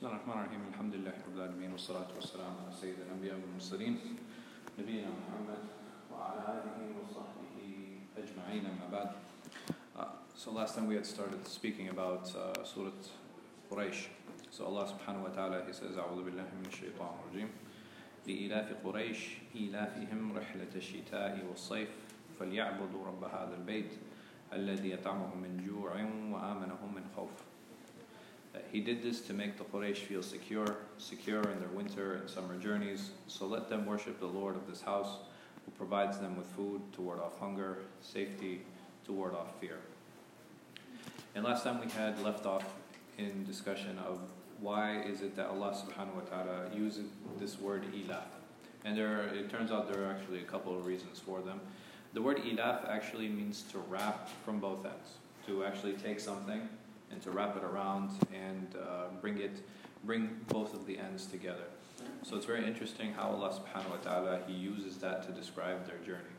بسم الله الرحمن الرحيم الحمد لله رب العالمين والصلاة والسلام على سيد الأنبياء والمرسلين نبينا محمد وعلى آله وصحبه أجمعين أما بعد. So last time we had started speaking about Surat Quraysh. So Allah subhanahu wa ta'ala, He says, أعوذ بالله من الشيطان الرجيم لإلاف قريش إلافهم رحلة الشتاء والصيف فليعبدوا رب هذا البيت الذي أطعمهم من جوع وآمنهم من خوف. He did this to make the Quraysh feel secure in their winter and summer journeys. So let them worship the Lord of this house, who provides them with food to ward off hunger, safety to ward off fear. And last time we had left off in discussion of why is it that Allah subhanahu wa ta'ala uses this word ilaf. And it turns out there are actually a couple of reasons for them. The word ilaf actually means to wrap from both ends, to actually take something and to wrap it around and bring both of the ends together. So it's very interesting how Allah subhanahu wa ta'ala, He uses that to describe their journey.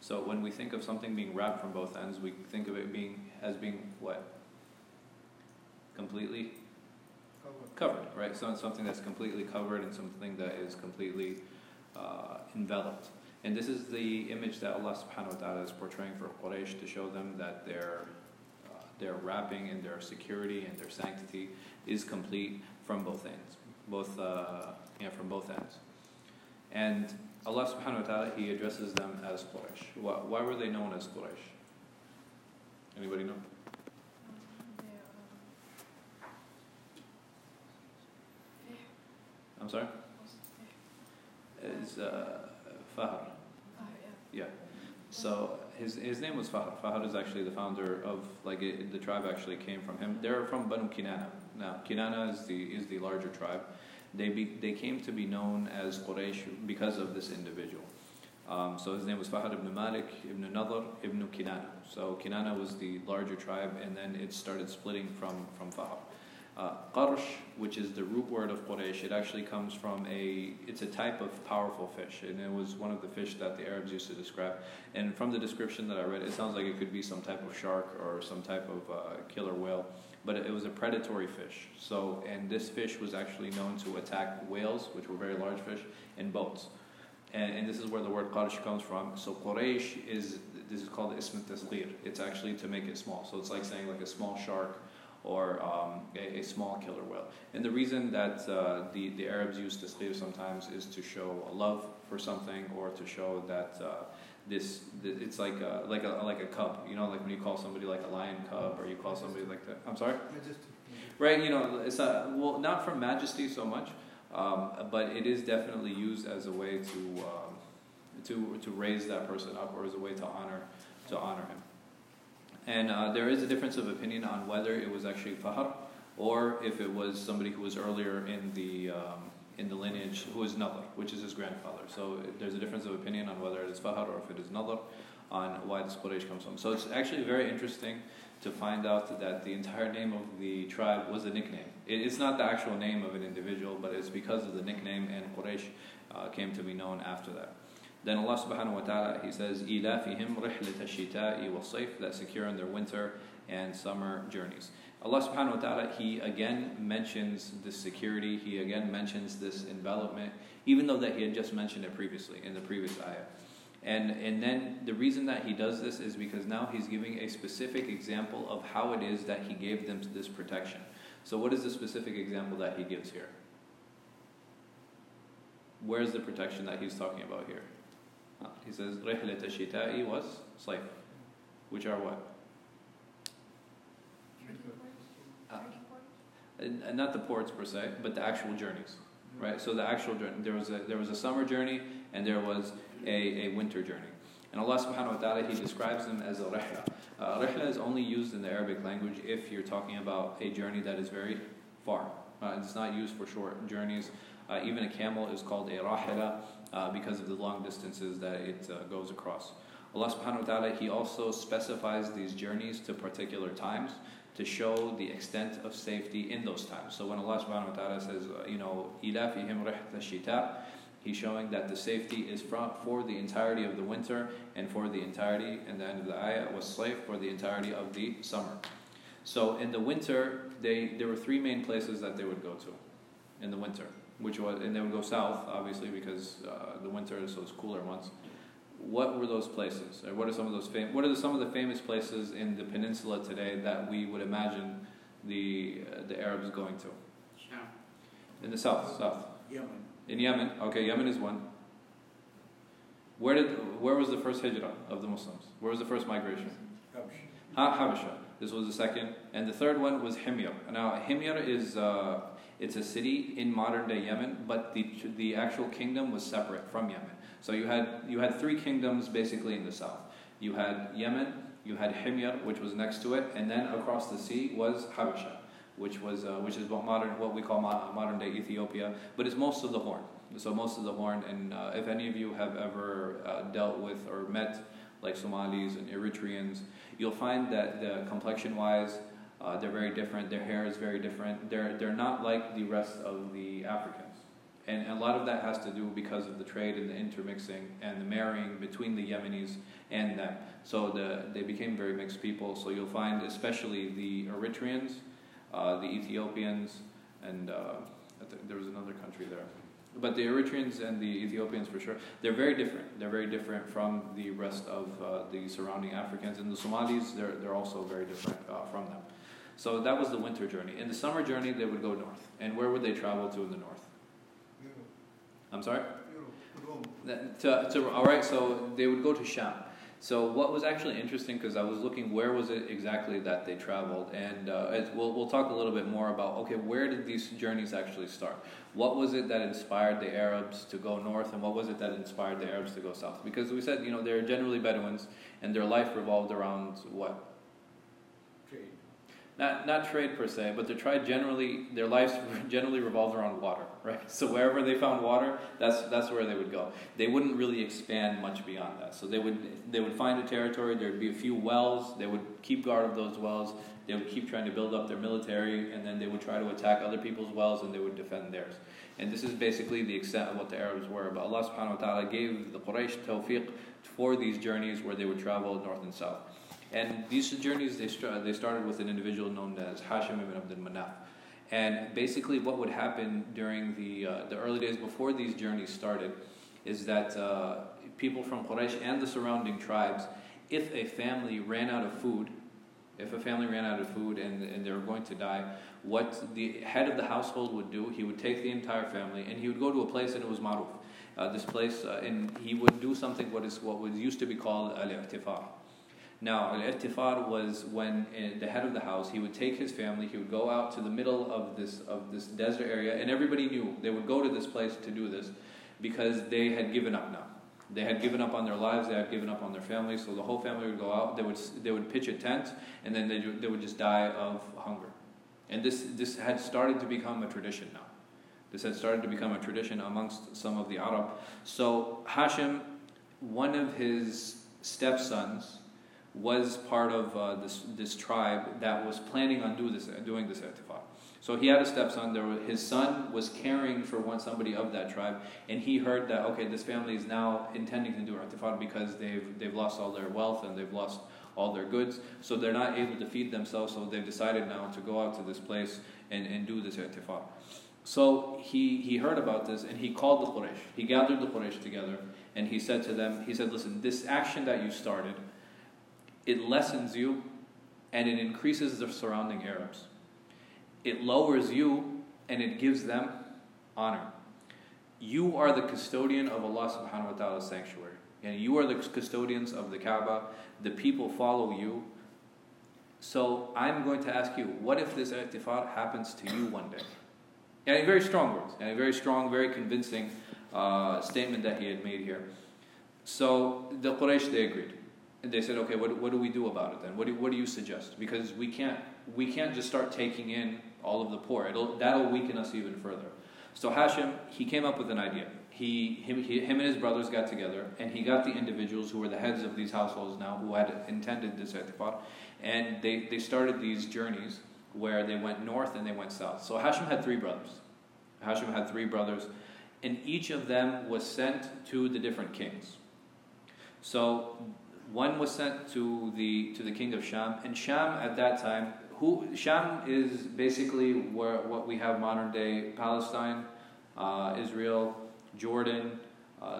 So when we think of something being wrapped from both ends, we think of it being what? Completely covered, right? So it's something that's completely covered and something that is completely enveloped. And this is the image that Allah subhanahu wa ta'ala is portraying for Quraysh to show them that their wrapping and their security and their sanctity is complete from both ends, And Allah subhanahu wa ta'ala, He addresses them as Quraysh. Why were they known as Quraysh? Anybody know? I'm sorry? It's Fahar. Yeah. So his name was Fahar. Fahar is actually the founder of, the tribe actually came from him. They're from Banu Kinana. Now, Kinana is the larger tribe. They came to be known as Quraysh because of this individual. So his name was Fahar ibn Malik, ibn Nadr, ibn Kinana. So Kinana was the larger tribe, and then it started splitting from Fahar. Qarsh, which is the root word of Quraysh, it actually comes from it's a type of powerful fish, and it was one of the fish that the Arabs used to describe. And from the description that I read, it sounds like it could be some type of shark or some type of killer whale, but it was a predatory fish. So, and this fish was actually known to attack whales, which were very large fish, and boats. And this is where the word Qarsh comes from. So Quraysh is called Ism al-Tasghir. It's actually to make it small. So it's like saying a small shark, or a small killer whale. And the reason that the Arabs use tasghir sometimes is to show a love for something, or to show that it's like a cub. You know, like when you call somebody like a lion cub, or you call somebody like that. I'm sorry? Majesty. Right, you know, it's not from majesty so much, but it is definitely used as a way to raise that person up, or as a way to honor him. And there is a difference of opinion on whether it was actually Fahar, or if it was somebody who was earlier in the lineage, who is Nadr, which is his grandfather. So there's a difference of opinion on whether it is Fahar or if it is Nadr, on why this Quraysh comes from. So it's actually very interesting to find out that the entire name of the tribe was a nickname. It's not the actual name of an individual, but it's because of the nickname, and Quraysh came to be known after that. Then Allah subhanahu wa ta'ala, He says, إِلَافِهِمْ رِحْلَةَ الشِّتَاءِ وَالصَّيْفِ, that secure in their winter and summer journeys. Allah subhanahu wa ta'ala, He again mentions this security, He again mentions this envelopment, even though that He had just mentioned it previously, in the previous ayah. And then the reason that He does this is because now He's giving a specific example of how it is that He gave them this protection. So what is the specific example that He gives here? Where is the protection that He's talking about here? He says, رِحْلَةَ الشِّتَاءِ وَالصَّيْفِ, which are what? Not the ports per se, but the actual journeys, right? So the actual journey, there was a summer journey, and there was a winter journey. And Allah subhanahu wa ta'ala, He describes them as a rihla. Rihla is only used in the Arabic language if you're talking about a journey that is very far. It's not used for short journeys. Even a camel is called a rahila because of the long distances that it goes across. Allah subhanahu wa ta'ala, He also specifies these journeys to particular times to show the extent of safety in those times. So when Allah subhanahu wa ta'ala says, إِلَافِهِمْ رِحْلَةَ الشِّتَاءِ, He's showing that the safety is for the entirety of the winter, and for the entirety, and the end of the ayah was slave, for the entirety of the summer. So in the winter, there were three main places that they would go to. in the winter, which was, and they would go south, obviously, because the winter is those cooler ones. What were those places? Or what are some of those famous places in the peninsula today that we would imagine the Arabs going to? Sham. In the south. Yemen. In Yemen. Okay, Yemen is one. Where was the first hijrah of the Muslims? Where was the first migration? Habasha. This was the second, and the third one was Himyar. Now, Himyar is it's a city in modern-day Yemen, but the actual kingdom was separate from Yemen. So you had three kingdoms basically in the south. You had Yemen, you had Himyar, which was next to it, and then across the sea was Habasha, which is what we call modern-day Ethiopia, but it's most of the Horn. So most of the Horn, and if any of you have ever dealt with or met like Somalis and Eritreans, you'll find that the complexion-wise, they're very different. Their hair is very different. They're not like the rest of the Africans, and a lot of that has to do because of the trade and the intermixing and the marrying between the Yemenis and them. So they became very mixed people. So you'll find, especially the Eritreans, the Ethiopians, and there was another country there. But the Eritreans and the Ethiopians, for sure, they're very different. They're very different from the rest of the surrounding Africans. And the Somalis, they're also very different from them. So that was the winter journey. In the summer journey, they would go north. And where would they travel to in the north? Europe. I'm sorry? Europe. Rome. All right, so they would go to Sham. So what was actually interesting, because I was looking, where was it exactly that they traveled? And we'll talk a little bit more about, okay, where did these journeys actually start? What was it that inspired the Arabs to go north, and what was it that inspired the Arabs to go south? Because we said, they're generally Bedouins, and their life revolved around what? Trade. Not trade per se, but their lives generally revolved around water, right? So wherever they found water, that's where they would go. They wouldn't really expand much beyond that. So they would find a territory. There would be a few wells. They would keep guard of those wells. They would keep trying to build up their military, and then they would try to attack other people's wells, and they would defend theirs. And this is basically the extent of what the Arabs were. But Allah subhanahu wa ta'ala gave the Quraysh tawfiq for these journeys where they would travel north and south. And these journeys, they started with an individual known as Hashem Ibn Abd al-Manaf. And basically what would happen during the early days before these journeys started is that people from Quraysh and the surrounding tribes, if a family ran out of food and they were going to die, what the head of the household would do, he would take the entire family and he would go to a place, and it was Maruf. This place, and he would do something what was used to be called Al-Iqtifaq. Now, al-i'tifar was when the head of the house, he would take his family, he would go out to the middle of this desert area, and everybody knew they would go to this place to do this because they had given up now. They had given up on their lives, they had given up on their families, so the whole family would go out, they would pitch a tent, and then they would just die of hunger. And this had started to become a tradition now. This had started to become a tradition amongst some of the Arab. So Hashem, one of his stepsons, was part of this tribe that was planning on doing this i'tifa. So he had a stepson. His son was caring for somebody of that tribe, and he heard that, okay, this family is now intending to do i'tifa because they've lost all their wealth and they've lost all their goods, so they're not able to feed themselves, so they've decided now to go out to this place and do this i'tifa. So he heard about this, and he called the Quraysh. He gathered the Quraysh together, and he said to them, he said, listen, this action that you started, it lessens you, and it increases the surrounding Arabs. It lowers you, and it gives them honor. You are the custodian of Allah subhanahu wa ta'ala's sanctuary, and you are the custodians of the Kaaba. The people follow you. So I'm going to ask you, what if this i'tifar happens to you one day? And in very strong words, and a very strong, very convincing statement that he had made here. So the Quraysh, they agreed. And they said, okay, what do we do about it then? What do you suggest? Because we can't just start taking in all of the poor. That'll weaken us even further. So Hashem, he came up with an idea. Him and his brothers got together, and he got the individuals who were the heads of these households now who had intended this i'tifar, and they started these journeys where they went north and they went south. So Hashem had three brothers. Hashem had three brothers, and each of them was sent to the different kings. So one was sent to the king of Sham, and Sham at that time, Sham is basically where, what we have modern day Palestine, Israel, Jordan,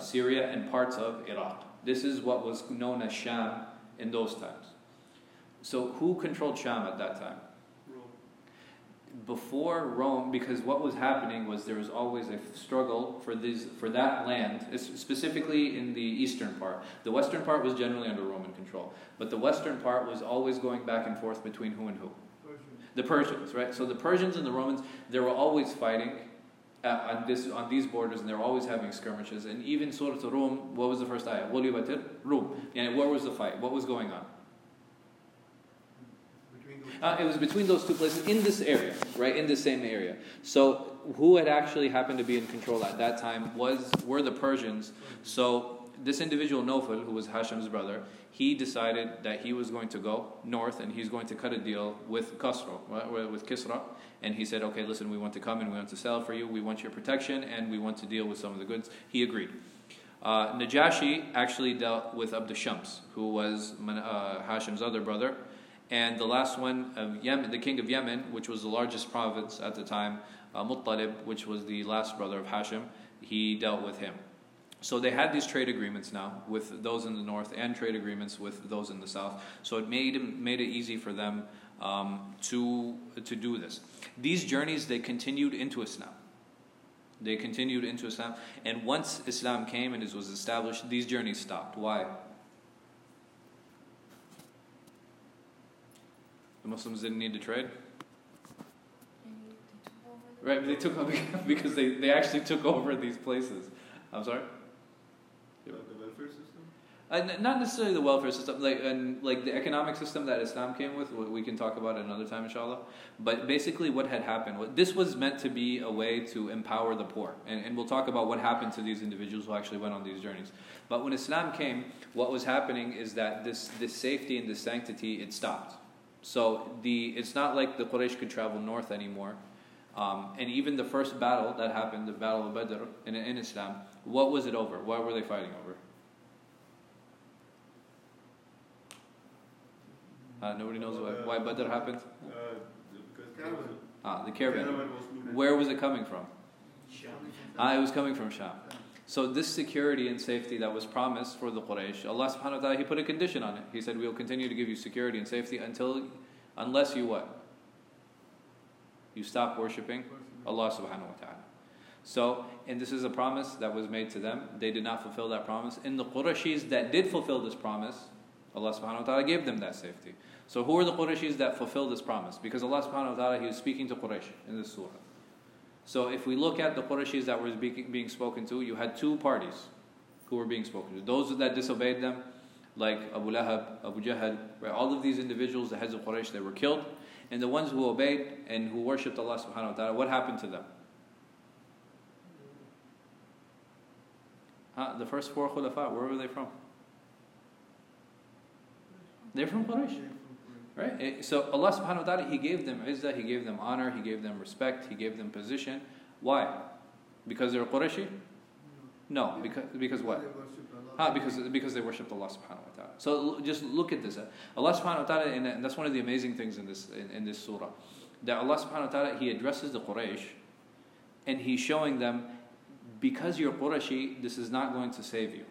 Syria, and parts of Iraq. This is what was known as Sham in those times. So who controlled Sham at that time? Before Rome, because what was happening was there was always a struggle for that land, specifically in the eastern part. The western part was generally under Roman control, but the western part was always going back and forth between who and who? The Persians, right? So the Persians and the Romans, they were always fighting on these borders, and they were always having skirmishes. And even Surah Rum, what was the first ayah? Walibatir Rum. And where was the fight? What was going on? It was between those two places in this area, right, in the same area. So who had actually happened to be in control at that time were the Persians. So this individual, Nofal, who was Hashem's brother, he decided that he was going to go north and he's going to cut a deal with Qasra, right, with Kisra. And he said, okay, listen, we want to come and we want to sell for you. We want your protection and we want to deal with some of the goods. He agreed. Najashi actually dealt with Abd Shams, who was Hashem's other brother. And the last one of Yemen, the king of Yemen, which was the largest province at the time, Muttalib, which was the last brother of Hashem, he dealt with him. So they had these trade agreements now with those in the north and trade agreements with those in the south. So it made it easy for them to do this. These journeys, they continued into Islam. They continued into Islam. And once Islam came and it was established, these journeys stopped. Why? The Muslims didn't need to trade? Right, but they took over because they actually took over these places. I'm sorry? Yeah. Like the welfare system? Not necessarily the welfare system, like the economic system that Islam came with, we can talk about another time, inshallah. But basically what had happened, this was meant to be a way to empower the poor. And we'll talk about what happened to these individuals who actually went on these journeys. But when Islam came, what was happening is that this safety and this sanctity, it stopped. So it's not like the Quraysh could travel north anymore. And even the first battle that happened, the Battle of Badr in Islam, what was it over? What were they fighting over? Nobody knows why Badr happened? The caravan. Where was it coming from? Sham. It was coming from Sham. So this security and safety that was promised for the Quraysh, Allah subhanahu wa ta'ala, He put a condition on it. He said, we will continue to give you security and safety unless you what? You stop worshipping Allah subhanahu wa ta'ala. So, and this is a promise that was made to them. They did not fulfill that promise. And the Qurayshis that did fulfill this promise, Allah subhanahu wa ta'ala gave them that safety. So who are the Qurayshis that fulfilled this promise? Because Allah subhanahu wa ta'ala, He was speaking to Quraysh in this surah. So if we look at the Qurayshis that were being spoken to, you had two parties who were being spoken to. Those that disobeyed them, like Abu Lahab, Abu Jahl, right? All of these individuals, the heads of Quraysh, they were killed. And the ones who obeyed and who worshipped Allah subhanahu wa ta'ala, what happened to them? The first four khulafa, where were they from? They're from Quraysh. Right? So Allah subhanahu wa ta'ala, He gave them izzah, He gave them honor, He gave them respect, He gave them position. Why? Because they were Qurayshi? No. Because what? Because they worshipped Allah subhanahu wa ta'ala. So just look at this. Allah subhanahu wa ta'ala, and that's one of the amazing things in this surah, that Allah subhanahu wa ta'ala, He addresses the Quraysh, and He's showing them, because you're Qurayshi, this is not going to save you.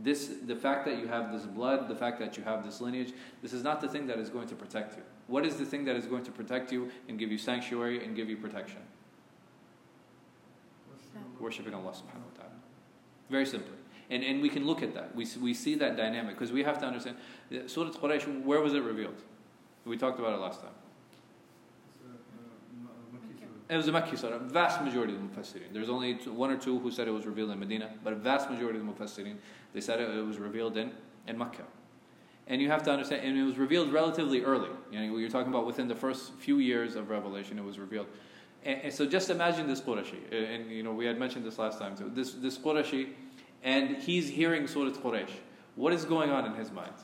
The fact that you have this blood, the fact that you have this lineage, this is not the thing that is going to protect you. What is the thing that is going to protect you and give you sanctuary and give you protection? Worshipping Allah subhanahu wa ta'ala. Very simply. And we can look at that. We see that dynamic because we have to understand. Surah Quraysh, where was it revealed? We talked about it last time. It was a Mecchi surah. A vast majority of the Mufassirin. There's only one or two who said it was revealed in Medina, but a vast majority of the Mufassirin, they said it was revealed in Makkah. And you have to understand, and it was revealed relatively early. You're talking about within the first few years of revelation, it was revealed. And so just imagine this Qurayshi. And we had mentioned this last time too. This Qurayshi, and he's hearing Surah Quraysh. What is going on in his mind?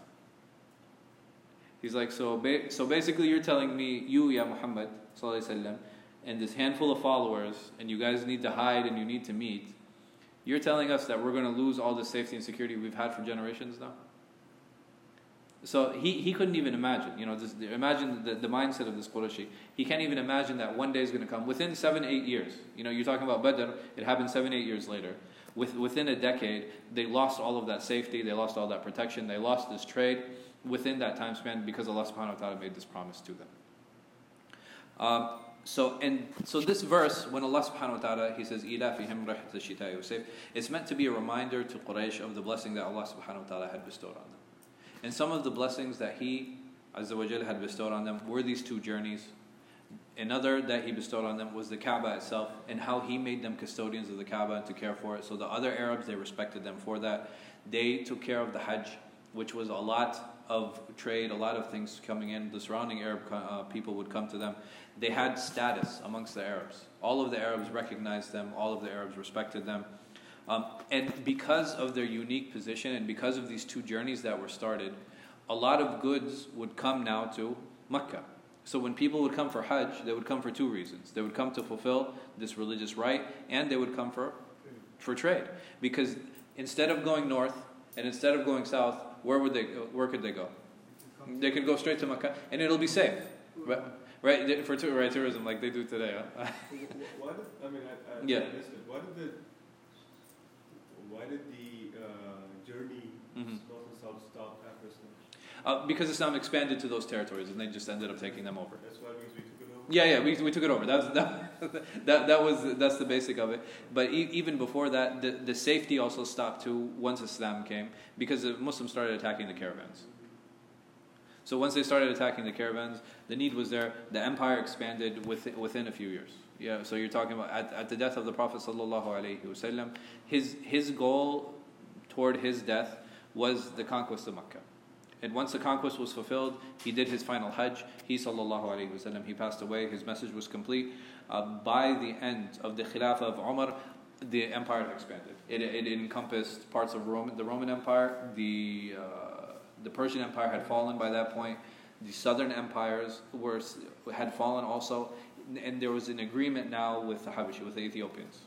He's like, so basically you're telling me, ya Muhammad, sallallahu alaihi wasallam, and this handful of followers, and you guys need to hide and you need to meet, you're telling us that we're going to lose all the safety and security we've had for generations now? So he couldn't even imagine, imagine the mindset of this Qurayshi. He can't even imagine that one day is going to come within 7-8 years. You're talking about Badr, it happened 7-8 years later. Within a decade, they lost all of that safety, they lost all that protection, they lost this trade within that time span because Allah subhanahu wa ta'ala made this promise to them. So this verse, when Allah subhanahu wa ta'ala, he says, إِلَا فِيهِمْ رِحْتَ الشِّتَاءِ وَالصَّيْفِ, it's meant to be a reminder to Quraysh of the blessing that Allah subhanahu wa ta'ala had bestowed on them. And some of the blessings that He, Azza wa Jal, had bestowed on them were these two journeys. Another that He bestowed on them was the Kaaba itself and how He made them custodians of the Kaaba to care for it. So the other Arabs, they respected them for that. They took care of the Hajj, which was a lot of trade, a lot of things coming in. The surrounding Arab people would come to them. They had status amongst the Arabs. All of the Arabs recognized them. All of the Arabs respected them. And because of their unique position and because of these two journeys that were started, a lot of goods would come now to Mecca. So when people would come for Hajj, they would come for two reasons. They would come to fulfill this religious rite, and they would come for trade. Because instead of going north and instead of going south, where could they go? They could go straight to Mecca, and it'll be safe. Right? For tourism, like they do today. Huh? Why did the journey north and south stop after Islam? Because Islam expanded to those territories, and they just ended up taking them over. That's why we took it over. We took it over. That's the basic of it. But even before that, the safety also stopped too once Islam came, because the Muslims started attacking the caravans. So once they started attacking the caravans, the need was there. The empire expanded within a few years. So you're talking about at the death of the Prophet ﷺ, his goal toward his death was the conquest of Mecca. And once the conquest was fulfilled, he did his final Hajj. He ﷺ, he passed away. His message was complete. By the end of the Khilafah of Umar, the empire expanded. It encompassed parts of the Roman Empire. The Persian Empire had fallen by that point. The southern empires had fallen also. And there was an agreement now with the Habashi, with the Ethiopians.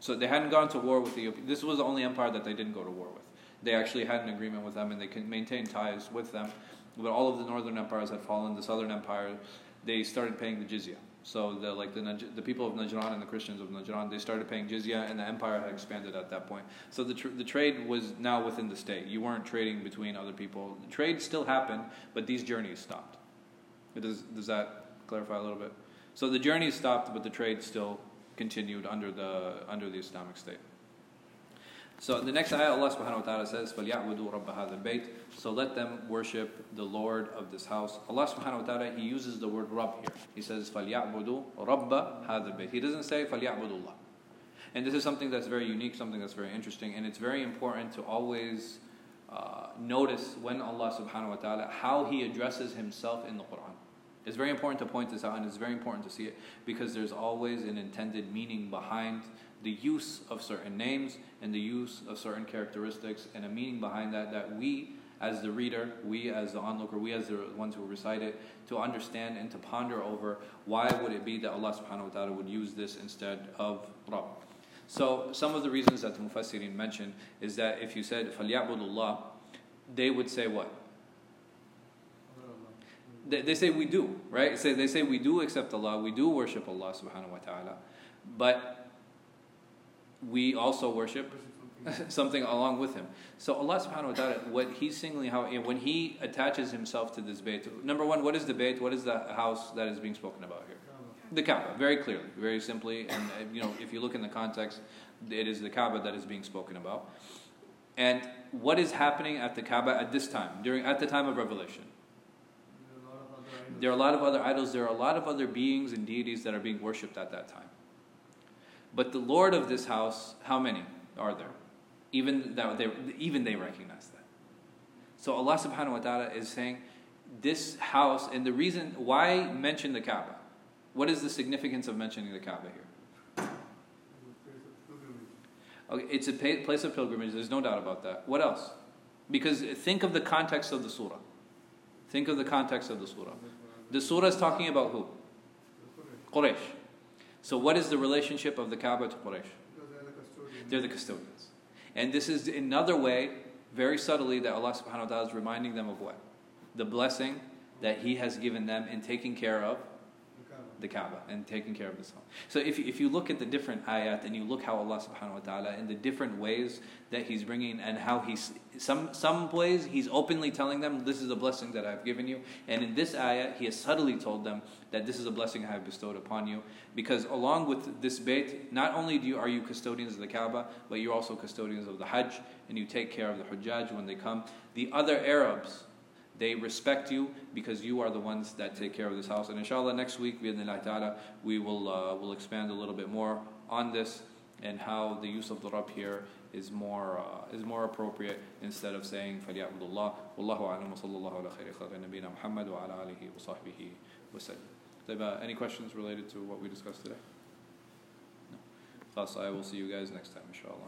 So they hadn't gone to war with the Ethiopians. This was the only empire that they didn't go to war with. They actually had an agreement with them, and they could maintain ties with them. But all of the northern empires had fallen. The southern empire, they started paying the jizya. So the people of Najran and the Christians of Najran, they started paying jizya, and the empire had expanded at that point. So the trade was now within the state. You weren't trading between other people. The trade still happened, but these journeys stopped. Does that clarify a little bit? So the journey stopped, but the trade still continued under the Islamic State. So the next ayah, Allah subhanahu wa ta'ala says, فَلْيَعْبُدُوا رَبَّ هَذَا الْبَيْتِ, so let them worship the Lord of this house. Allah subhanahu wa ta'ala, He uses the word Rabb here. He says, فَلْيَعْبُدُوا رَبَّ هَذَا الْبَيْتِ. He doesn't say, فَلْيَعْبُدُوا اللَّهِ. And this is something that's very unique, something that's very interesting, and it's very important to always notice when Allah subhanahu wa ta'ala, how He addresses Himself in the Qur'an. It's very important to point this out, and it's very important to see it, because there's always an intended meaning behind the use of certain names and the use of certain characteristics, and a meaning behind that we as the reader, we as the onlooker, we as the ones who recite it, to understand and to ponder over why would it be that Allah subhanahu wa ta'ala would use this instead of Rabb. So some of the reasons that the Mufassirin mentioned is that if you said فَلْيَعْبُدُ, they would say what? They say we do, right? So they say we do accept Allah, we do worship Allah subhanahu wa ta'ala, but we also worship something along with Him. So Allah subhanahu wa ta'ala, what He's singling out, when He attaches Himself to this bayt, number one, what is the bayt? What is the house that is being spoken about here? The Kaaba, very clearly, very simply, and if you look in the context, it is the Kaaba that is being spoken about. And what is happening at the Kaaba at this time, at the time of revelation? There are a lot of other idols. There are a lot of other beings and deities that are being worshipped at that time. But the Lord of this house, how many are there? Even they recognize that. So Allah subhanahu wa ta'ala is saying, this house, and the reason why mention the Kaaba? What is the significance of mentioning the Kaaba here? It's a place of pilgrimage. There's no doubt about that. What else? Because think of the context of the surah. Think of the context of the surah. The surah is talking about who? Quraysh. So what is the relationship of the Kaaba to Quraysh? They're the custodians. And this is another way, very subtly, that Allah subhanahu wa ta'ala is reminding them of what? the blessing that he has given them in taking care of the Kaaba and taking care of this home. So if you look at the different ayat and you look how Allah subhanahu wa ta'ala in the different ways that he's bringing and how he's, some ways he's openly telling them this is a blessing that I've given you, and in this ayat he has subtly told them that this is a blessing I have bestowed upon you, because along with this bayt, not only are you custodians of the Kaaba, but you're also custodians of the Hajj, and you take care of the Hujjaj when they come. The other Arabs, they respect you because you are the ones that take care of this house. And inshallah, next week, bi'idhnillahi ta'ala, we will expand a little bit more on this and how the use of the Rabb here is more appropriate instead of saying فَلْيَعْبُدُ اللَّهِ وَاللَّهُ عَلَمُ وَصَلَّى اللَّهُ عَلَى خَيْرِ خَلْقِ نَبِيِّنَا مُحَمَّدٍ وَعَلَى آلِهِ وَصَحْبِهِ وَسَلَّمَ. Any questions related to what we discussed today? No. I will see you guys next time, inshallah.